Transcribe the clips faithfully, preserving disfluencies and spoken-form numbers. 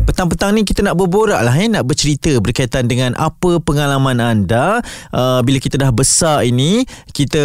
Petang-petang ni kita nak berborak lah, eh? Nak bercerita berkaitan dengan apa pengalaman anda uh, bila kita dah besar ini, kita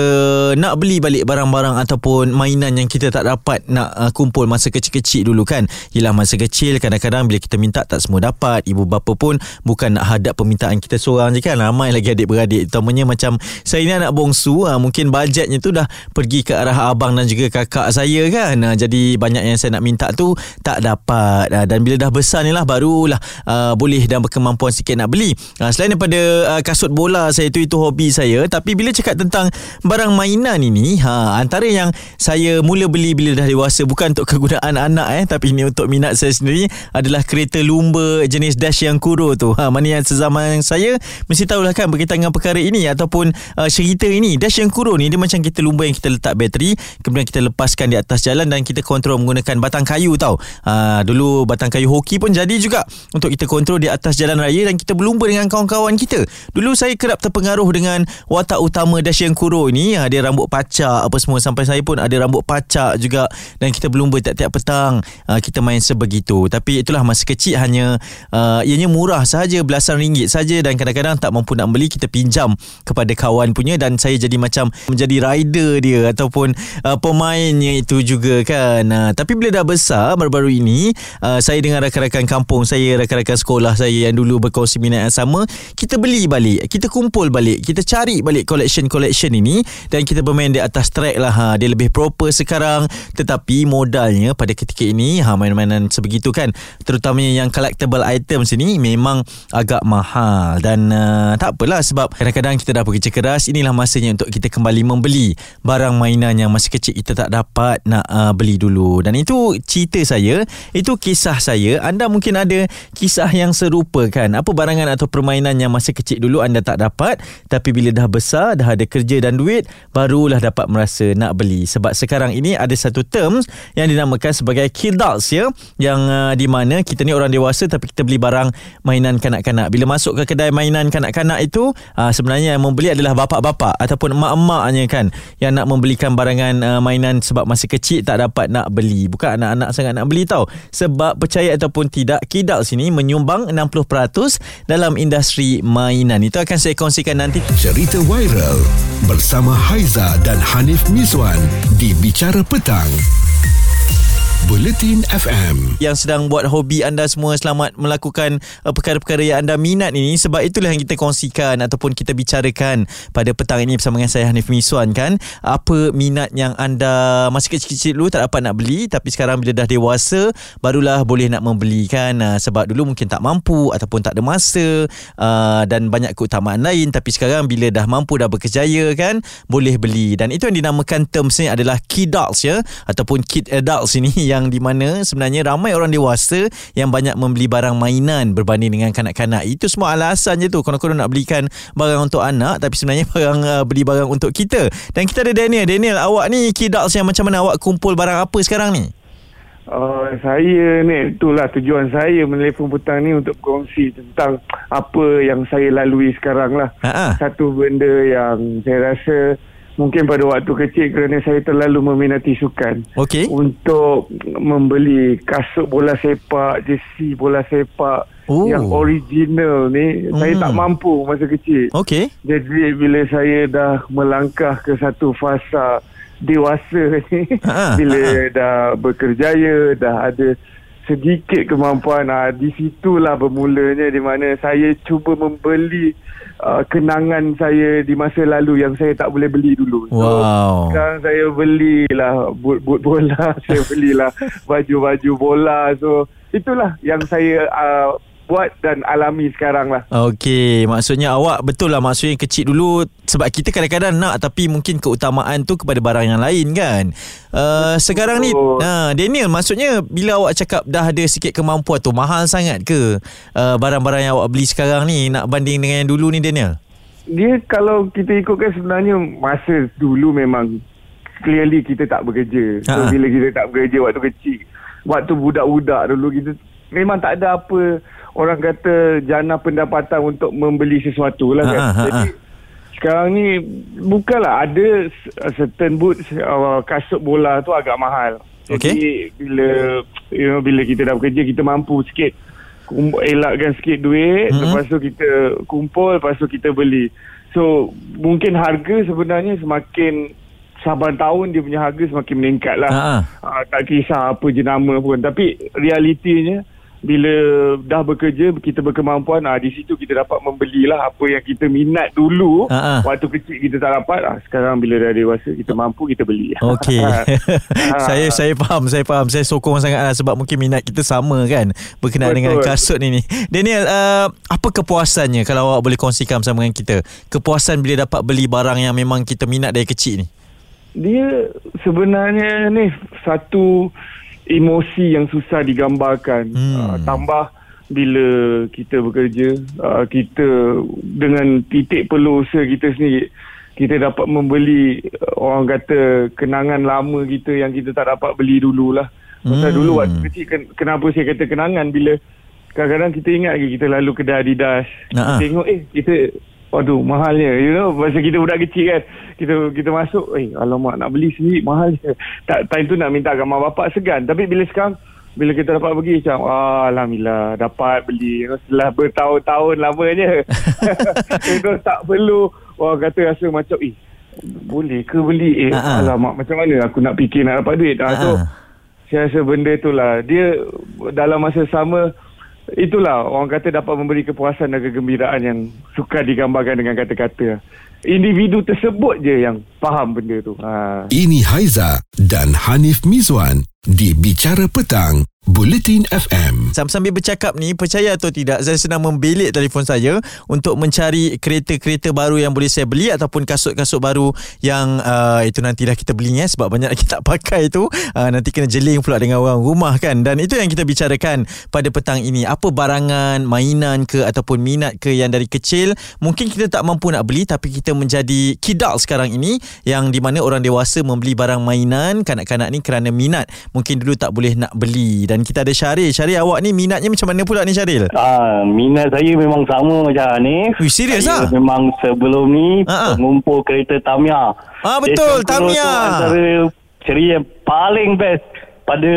nak beli balik barang-barang ataupun mainan yang kita tak dapat nak uh, kumpul masa kecil-kecil dulu kan. Yelah, masa kecil kadang-kadang bila kita minta tak semua dapat. Ibu bapa pun bukan nak hadap permintaan kita seorang je kan, ramai lagi adik-beradik. Utamanya macam saya ni anak bongsu, uh, mungkin bajetnya tu dah pergi ke arah abang dan juga kakak saya kan. uh, Jadi banyak yang saya nak minta tu tak dapat. uh, Dan bila dah besar ni lah, barulah uh, boleh dan berkemampuan sikit nak beli. uh, Selain daripada uh, kasut bola saya tu, itu hobi saya. Tapi bila cakap tentang barang mainan ini, ha, antara yang saya mula beli bila dah dewasa, bukan untuk kegunaan anak eh, tapi ini untuk minat saya sendiri, adalah kereta lumba jenis Dash Yonkuro tu. ha, Mana yang sezaman saya mesti tahulah kan berkaitan dengan perkara ini ataupun uh, cerita ini. Dash Yonkuro ni dia macam kereta lumba yang kita letak bateri, kemudian kita lepaskan di atas jalan dan kita kontrol menggunakan batang kayu tau. uh, Dulu batang kayu hoki pun jadi juga untuk kita kontrol di atas jalan raya dan kita berlumba dengan kawan-kawan kita. Dulu saya kerap terpengaruh dengan watak utama Dash Yonkuro ni. Dia rambut pacak apa semua, sampai saya pun ada rambut pacak juga dan kita berlumba tiap-tiap petang. Kita main sebegitu. Tapi itulah masa kecil, hanya uh, ianya murah sahaja, belasan ringgit saja dan kadang-kadang tak mampu nak beli, kita pinjam kepada kawan punya dan saya jadi macam menjadi rider dia ataupun uh, pemainnya itu juga kan. Uh, tapi bila dah besar baru-baru ini, uh, saya dengan rakan-rakan kampung saya, rakan-rakan sekolah saya yang dulu berkongsi minat yang sama, kita beli balik, kita kumpul balik, kita cari balik collection-collection ini dan kita bermain di atas track lah. ha, Dia lebih proper sekarang, tetapi modalnya pada ketika ini, ha, main-mainan sebegitu kan, terutamanya yang collectible items ini memang agak mahal. Dan uh, tak apalah, sebab kadang-kadang kita dah bekerja keras, inilah masanya untuk kita kembali membeli barang mainan yang masa kecil kita tak dapat nak uh, beli dulu. Dan itu cerita saya, itu kisah saya. Anda mungkin ada kisah yang serupa kan? Apa barangan atau permainan yang masa kecil dulu anda tak dapat, tapi bila dah besar, dah ada kerja dan duit, barulah dapat merasa nak beli. Sebab sekarang ini ada satu terms yang dinamakan sebagai kidults ya, yang uh, di mana kita ni orang dewasa tapi kita beli barang mainan kanak-kanak. Bila masuk ke kedai mainan kanak-kanak itu, uh, sebenarnya yang membeli adalah bapa-bapa ataupun mak-maknya kan, yang nak membelikan barangan uh, mainan sebab masa kecil tak dapat nak beli. Bukan anak-anak sangat nak beli tau. Sebab percaya ataupun tidak, kidults ini menyumbang enam puluh peratus dalam industri mainan. Itu akan saya kongsikan nanti. Cerita viral bersama Haiza dan Hanif Miswan di Bicara Petang, Buletin F M. Yang sedang buat hobi anda semua, selamat melakukan uh, perkara-perkara yang anda minat ini. Sebab itulah yang kita kongsikan ataupun kita bicarakan pada petang ini bersama dengan saya, Hanif Miswan kan. Apa minat yang anda masa kecil-kecil dulu tak dapat nak beli, tapi sekarang bila dah dewasa barulah boleh nak membeli kan. uh, Sebab dulu mungkin tak mampu ataupun tak ada masa, uh, dan banyak keutamaan lain. Tapi sekarang bila dah mampu, dah berkejaya kan, boleh beli. Dan itu yang dinamakan terms ni adalah kidults ya, ataupun kid adults ini, yang yang di mana sebenarnya ramai orang dewasa yang banyak membeli barang mainan berbanding dengan kanak-kanak. Itu semua alasan je tu, konon-konon nak belikan barang untuk anak, tapi sebenarnya barang uh, beli barang untuk kita. Dan kita ada Daniel. Daniel, awak ni kidults yang macam mana? Awak kumpul barang apa sekarang ni? Uh, saya ni, itulah tujuan saya menelefon petang ni, untuk berkongsi tentang apa yang saya lalui sekarang lah. Ha-ha. Satu benda yang saya rasa mungkin pada waktu kecil kerana saya terlalu meminati sukan. Okay. Untuk membeli kasut bola sepak, jersey bola sepak. Oh. Yang original ni, hmm. saya tak mampu masa kecil. Okay. Jadi bila saya dah melangkah ke satu fasa dewasa ni, ha, bila ha. dah berkerjaya, dah ada sedikit kemampuan, ha, di situlah bermulanya, di mana saya cuba membeli uh, kenangan saya di masa lalu yang saya tak boleh beli dulu. So, wow. Sekarang saya belilah boot-boot bola, saya belilah baju-baju bola. So itulah yang saya uh, buat dan alami sekarang lah. Okey, maksudnya awak betul lah, maksudnya kecil dulu, sebab kita kadang-kadang nak, tapi mungkin keutamaan tu kepada barang yang lain kan. uh, Sekarang ni, nah, Daniel, maksudnya bila awak cakap dah ada sikit kemampuan tu, mahal sangat ke uh, barang-barang yang awak beli sekarang ni nak banding dengan yang dulu ni, Daniel? Dia kalau kita ikutkan sebenarnya masa dulu memang clearly kita tak bekerja. So, ha. bila kita tak bekerja waktu kecil, waktu budak-budak dulu, kita memang tak ada apa, orang kata, jana pendapatan untuk membeli sesuatu lah kan. Ha, ha, ha. Jadi sekarang ni bukanlah ada certain boots, uh, kasut bola tu agak mahal. Jadi okay, bila you know, bila kita dah bekerja, kita mampu sikit elakkan sikit duit, mm-hmm. lepas tu kita kumpul, lepas tu kita beli. So mungkin harga sebenarnya semakin saban tahun dia punya harga semakin meningkat lah, uh-huh. uh, tak kisah apa jenama pun. Tapi realitinya bila dah bekerja, kita berkemampuan, ah, di situ kita dapat membelilah apa yang kita minat dulu, uh-huh. waktu kecil kita tak dapat, ah, sekarang bila dah dewasa kita mampu, kita beli. Okey. saya saya faham, saya faham. Saya sokong sangatlah sebab mungkin minat kita sama kan berkenaan betul dengan kasut ni ni. Daniel, uh, apa kepuasannya kalau awak boleh kongsikan bersama dengan kita? Kepuasan bila dapat beli barang yang memang kita minat dari kecil ni. Dia sebenarnya ni satu emosi yang susah digambarkan, hmm. uh, tambah bila kita bekerja, uh, kita dengan titik peluh usaha kita sendiri, kita dapat membeli, uh, orang kata kenangan lama kita yang kita tak dapat beli dululah. Pasal hmm. dulu waktu kecil, ken- kenapa saya kata kenangan, bila kadang-kadang kita ingat lagi kita lalu kedai Adidas, nah, kita tengok eh kita, aduh mahalnya, you know, masa kita budak kecil kan, kita kita masuk, eh alamak nak beli sendiri mahalnya, tak, time tu nak minta kat mak bapak segan. Tapi bila sekarang bila kita dapat pergi macam, ah, alhamdulillah dapat beli, you know, setelah bertahun-tahun lamanya. You know, tak perlu orang kata rasa macam eh boleh ke beli, eh uh-huh. alamak macam mana aku nak fikir nak dapat duit, uh-huh. So saya rasa benda tu lah dia dalam masa sama. Itulah orang kata dapat memberi kepuasan dan kegembiraan yang sukar digambarkan dengan kata-kata. Individu tersebut je yang faham benda tu. Ha. Ini Haiza dan Hanif Miswan di Bicara Petang, Buletin F M. Sambil bercakap ni, percaya atau tidak, saya sedang membelit telefon saya untuk mencari kereta-kereta baru yang boleh saya beli ataupun kasut-kasut baru yang uh, itu nantilah kita belinya, sebab banyak kita tak pakai tu, uh, nanti kena jeling pula dengan orang rumah kan. Dan itu yang kita bicarakan pada petang ini. Apa barangan, mainan ke ataupun minat ke yang dari kecil mungkin kita tak mampu nak beli, tapi kita menjadi kidal sekarang ini, yang di mana orang dewasa membeli barang mainan kanak-kanak ni kerana minat mungkin dulu tak boleh nak beli. Dan kita ada Syaril. Syaril, awak ni minatnya macam mana pula ni Syaril? Ah, minat saya memang sama macam Hanif. Ui, serius lah? Memang sebelum ni uh-uh. mengumpul kereta Tamiya. Ah, betul, Dash Yonkuro Tamiya. Antara ceria yang paling best pada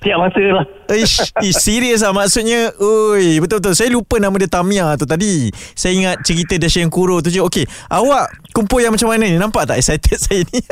setiap masa lah. Ish, ish, serius lah maksudnya. Ui, betul-betul. Saya lupa nama dia Tamiya tu tadi. Saya ingat cerita Dash Yonkuro tu je. Okey, awak kumpul yang macam mana ni? Nampak tak excited saya ni?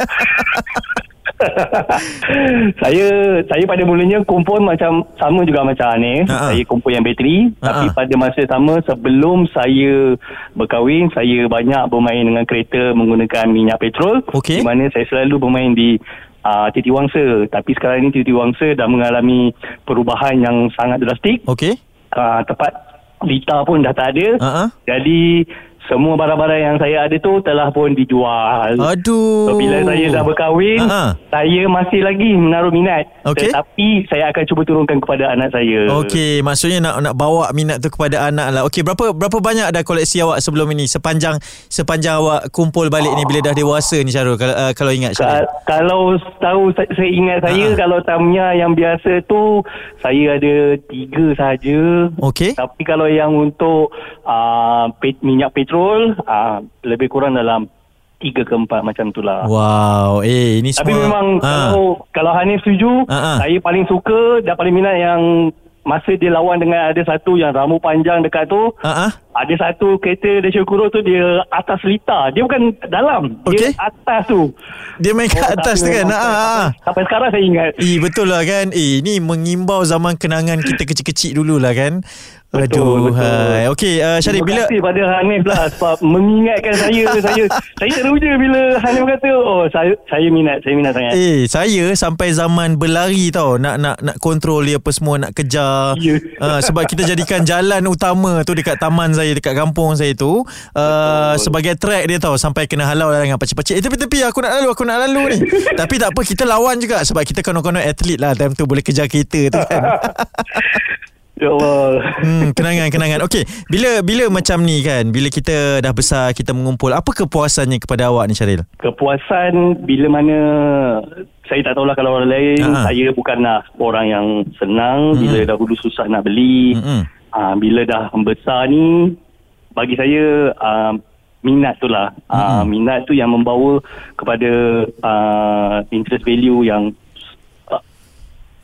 saya saya pada mulanya kumpul macam sama juga macam Hanif, uh-huh. saya kumpul yang bateri, uh-huh. tapi pada masa sama sebelum saya berkahwin, saya banyak bermain dengan kereta menggunakan minyak petrol, okay. di mana saya selalu bermain di uh, Titiwangsa. Tapi sekarang ni Titiwangsa dah mengalami perubahan yang sangat drastik, okay. uh, tempat lita pun dah tak ada, uh-huh. jadi semua barang-barang yang saya ada tu telah pun dijual. Aduh. So, bila saya dah berkahwin, uh-huh. saya masih lagi menaruh minat. Okay. Tapi saya akan cuba turunkan kepada anak saya. Okey, maksudnya nak nak bawa minat tu kepada anak lah. Okey, berapa berapa banyak dah koleksi awak sebelum ini? Sepanjang sepanjang awak kumpul balik ni bila dah dewasa ni Syarul, kalau uh, kalau ingat Syarul. Ka- kalau tahu saya ingat saya, uh-huh. kalau Tamiya yang biasa tu saya ada tiga sahaja. Okey. Tapi kalau yang untuk uh, pet- minyak petrol, Uh, lebih kurang dalam tiga ke empat macam tu lah. Wow, eh ini semua. Tapi memang uh. kalau, kalau Hanif setuju, uh-uh. saya paling suka dan paling minat yang masa dia lawan dengan ada satu yang rambut panjang dekat tu, uh-uh. ada satu kereta Dash Yonkuro tu, dia atas lita, dia bukan dalam, okay. dia atas tu, dia main kat oh, atas tu kan, ah, sampai sekarang saya ingat. Eh betul lah kan, eh ni mengimbau zaman kenangan kita kecil-kecil dulu lah kan. Betul, aduh, hai. Okey, uh, Syarif, bila terima kasih pada Hanif lah sebab mengingatkan saya. Saya saya teruja bila Hanif kata, oh saya saya minat, saya minat sangat. Eh, saya sampai zaman berlari tau, nak nak nak kontrol dia apa semua, nak kejar. Yeah. Uh, sebab kita jadikan jalan utama tu dekat taman saya, dekat kampung saya tu, uh, sebagai track dia tau, sampai kena halau dengan pakcik-pakcik. Eh, tepi-tepi aku nak lalu, aku nak lalu ni. Tapi tak apa, kita lawan juga sebab kita konon-konon atlet lah time tu, boleh kejar kereta tu kan. Ya Allah. Hmm, kenangan-kenangan. Okey, bila bila macam ni kan, bila kita dah besar, kita mengumpul, apa kepuasannya kepada awak ni Syaril? Kepuasan bila mana saya tak tahulah kalau orang lain, uh-huh. saya bukanlah orang yang senang, uh-huh. bila dahulu susah nak beli. Uh-huh. Uh, bila dah besar ni, bagi saya uh, minat tu lah. Mm-hmm. Uh, minat tu yang membawa kepada uh, interest value yang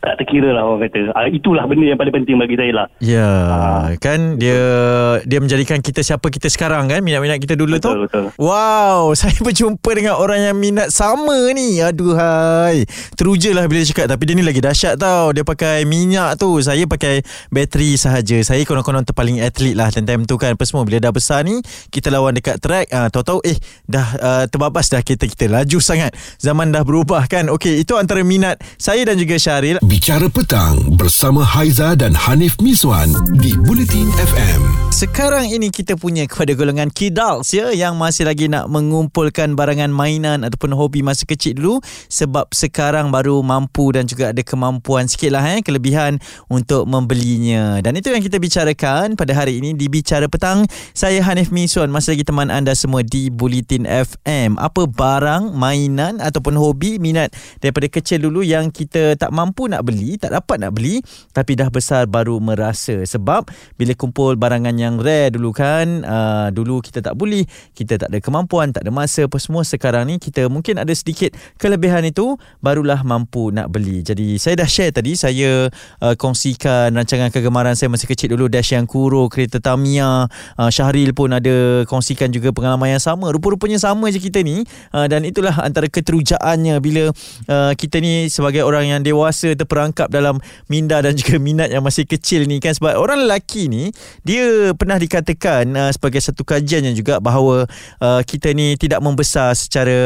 tak terkira lah orang kata. Itulah benda yang paling penting bagi saya lah. Ya, ha. Kan dia dia menjadikan kita siapa kita sekarang kan, minat-minat kita dulu betul, tu. Betul. Wow, saya berjumpa dengan orang yang minat sama ni. Aduhai. Teruja lah bila dia cakap, tapi dia ni lagi dahsyat tau. Dia pakai minyak tu, saya pakai bateri sahaja. Saya konon-konon terpaling atlet lah time tu kan. Apa semua bila dah besar ni, kita lawan dekat track, ah ha, tahu-tahu eh dah uh, terbabas dah kereta kita. Laju sangat. Zaman dah berubah kan. Okey, itu antara minat saya dan juga Syaril. Bicara Petang bersama Haiza dan Hanif Miswan di Buletin F M. Sekarang ini kita punya kepada golongan kidults ya, yang masih lagi nak mengumpulkan barangan mainan ataupun hobi masa kecil dulu, sebab sekarang baru mampu dan juga ada kemampuan sikit lah eh, kelebihan untuk membelinya. Dan itu yang kita bicarakan pada hari ini di Bicara Petang. Saya Hanif Miswan masih lagi teman anda semua di Buletin F M. Apa barang, mainan ataupun hobi, minat daripada kecil dulu yang kita tak mampu nak beli, tak dapat nak beli, tapi dah besar baru merasa. Sebab bila kumpul barangan yang rare dulu kan, uh, dulu kita tak boleh, kita tak ada kemampuan, tak ada masa apa semua. Sekarang ni kita mungkin ada sedikit kelebihan itu, barulah mampu nak beli. Jadi saya dah share tadi, saya uh, kongsikan rancangan kegemaran saya masa kecil dulu, Dash Yonkuro, kereta Tamiya. uh, Syahril pun ada kongsikan juga pengalaman yang sama. Rupa-rupanya sama je kita ni. uh, Dan itulah antara keterujaannya bila uh, kita ni sebagai orang yang dewasa terperangkap perangkap dalam minda dan juga minat yang masih kecil ni kan. Sebab orang lelaki ni, dia pernah dikatakan uh, sebagai satu kajian yang juga bahawa uh, kita ni tidak membesar secara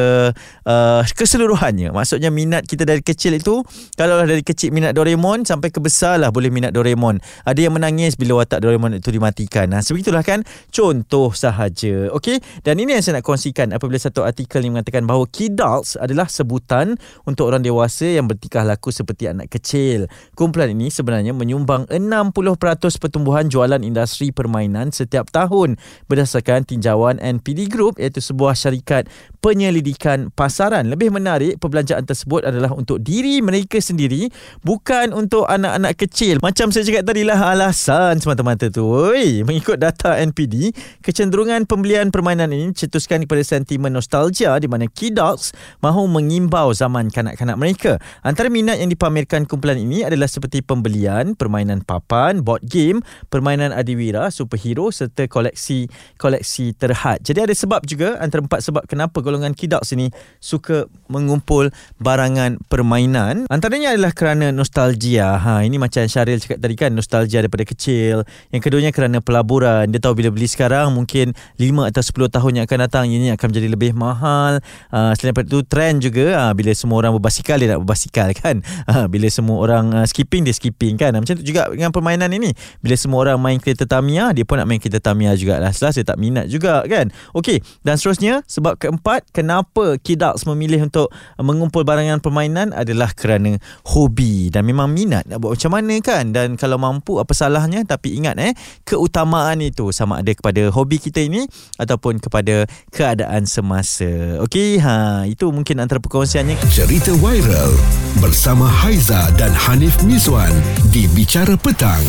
uh, keseluruhannya. Maksudnya minat kita dari kecil itu, kalaulah dari kecil minat Doraemon, sampai ke besar lah boleh minat Doraemon. Ada yang menangis bila watak Doraemon itu dimatikan. Nah, sebegitulah kan, contoh sahaja. Okey, dan ini yang saya nak kongsikan apabila satu artikel ni mengatakan bahawa kidults adalah sebutan untuk orang dewasa yang bertingkah laku seperti anak kecil kecil. Kumpulan ini sebenarnya menyumbang enam puluh peratus pertumbuhan jualan industri permainan setiap tahun berdasarkan tinjauan N P D Group, iaitu sebuah syarikat penyelidikan pasaran. Lebih menarik, perbelanjaan tersebut adalah untuk diri mereka sendiri, bukan untuk anak-anak kecil. Macam saya cakap tadilah, alasan semata-mata tu. Oi, mengikut data N P D, kecenderungan pembelian permainan ini cetuskan kepada sentimen nostalgia di mana kidults mahu mengimbau zaman kanak-kanak mereka. Antara minat yang dipamerkan kumpulan ini adalah seperti pembelian, permainan papan, board game, permainan adiwira, superhero serta koleksi-koleksi terhad. Jadi ada sebab juga, antara empat sebab kenapa golongan kidults ini suka mengumpul barangan permainan. Antaranya adalah kerana nostalgia. Ha, ini macam Syaril cakap tadi kan, nostalgia daripada kecil. Yang keduanya kerana pelaburan. Dia tahu bila beli sekarang, mungkin lima atau sepuluh tahun yang akan datang, ini akan menjadi lebih mahal. Uh, selain daripada itu, trend juga. Uh, bila semua orang berbasikal, dia nak berbasikal kan. Uh, bila semua orang uh, skipping, dia skipping kan. Macam tu juga dengan permainan ini. Bila semua orang main kereta Tamiya, dia pun nak main kereta Tamiya jugalah. Setelah dia tak minat juga kan. Okey, dan seterusnya, sebab keempat kenapa kidults memilih untuk mengumpul barangan permainan adalah kerana hobi dan memang minat nak buat macam mana kan. Dan kalau mampu, apa salahnya? Tapi ingat eh, keutamaan itu sama ada kepada hobi kita ini ataupun kepada keadaan semasa. Okey, ha, itu mungkin antara perkongsiannya. Cerita viral bersama Haiza dan Hanif Miswan di Bicara Petang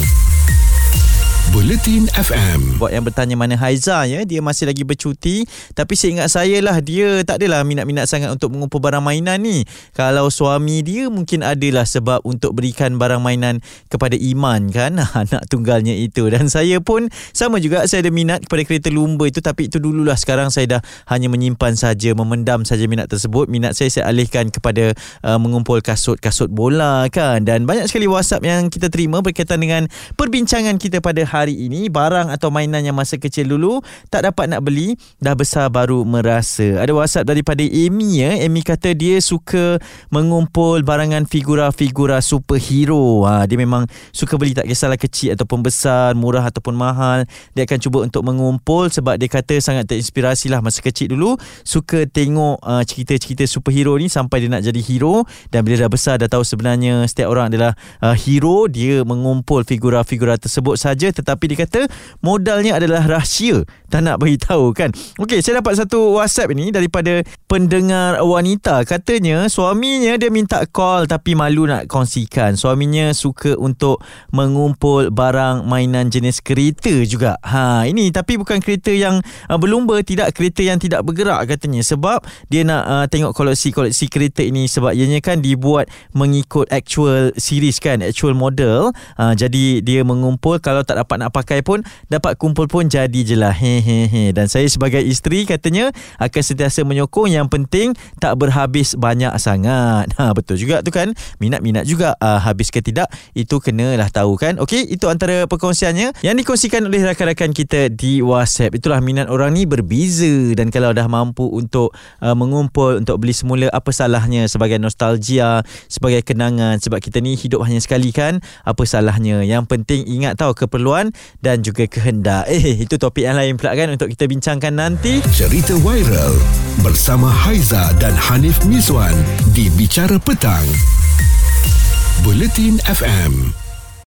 Buletin F M. Buat yang bertanya mana Haiza ya, dia masih lagi bercuti. Tapi seingat saya lah, dia tak adalah minat-minat sangat untuk mengumpul barang mainan ni. Kalau suami dia mungkin adalah sebab untuk berikan barang mainan kepada Iman kan, anak tunggalnya itu. Dan saya pun sama juga, saya ada minat kepada kereta lumba itu. Tapi itu dululah, sekarang saya dah hanya menyimpan saja, memendam saja minat tersebut. Minat saya, saya alihkan kepada uh, mengumpul kasut-kasut bola kan. Dan banyak sekali WhatsApp yang kita terima berkaitan dengan perbincangan kita pada hari hari ini. Barang atau mainan yang masa kecil dulu tak dapat nak beli, dah besar baru merasa. Ada WhatsApp daripada Amy ya. Amy kata dia suka mengumpul barangan figura-figura superhero. Ha, dia memang suka beli, tak kisahlah kecil ataupun besar, murah ataupun mahal. Dia akan cuba untuk mengumpul sebab dia kata sangat terinspirasi lah masa kecil dulu. Suka tengok uh, cerita-cerita superhero ni sampai dia nak jadi hero. Dan bila dah besar, dah tahu sebenarnya setiap orang adalah uh, hero. Dia mengumpul figura-figura tersebut saja. Tetapi dia kata modalnya adalah rahsia tak nak beritahu kan. Okey, saya dapat satu WhatsApp ni daripada pendengar wanita. Katanya suaminya dia minta call tapi malu nak kongsikan. Suaminya suka untuk mengumpul barang mainan jenis kereta juga. Ha, ini tapi bukan kereta yang uh, berlumba, tidak, kereta yang tidak bergerak katanya. Sebab dia nak uh, tengok koleksi-koleksi kereta ini sebab ianya kan dibuat mengikut actual series kan, actual model. Uh, jadi dia mengumpul, kalau tak dapat nak pakai pun dapat kumpul pun jadi je lah. Hehehe. Dan saya sebagai isteri katanya akan sentiasa menyokong, yang penting tak berhabis banyak sangat. Ha, betul juga tu kan, minat-minat juga uh, habis ke tidak itu kenalah tahu kan. Okey, itu antara perkongsiannya yang dikongsikan oleh rakan-rakan kita di WhatsApp. Itulah minat orang ni berbeza, dan kalau dah mampu untuk uh, mengumpul untuk beli semula, apa salahnya sebagai nostalgia, sebagai kenangan, sebab kita ni hidup hanya sekali kan, apa salahnya. Yang penting ingat tahu keperluan dan juga kehendak. Eh, itu topik yang lain pula kan untuk kita bincangkan nanti. Cerita viral bersama Haiza dan Hanif Miswan di Bicara Petang, Buletin F M.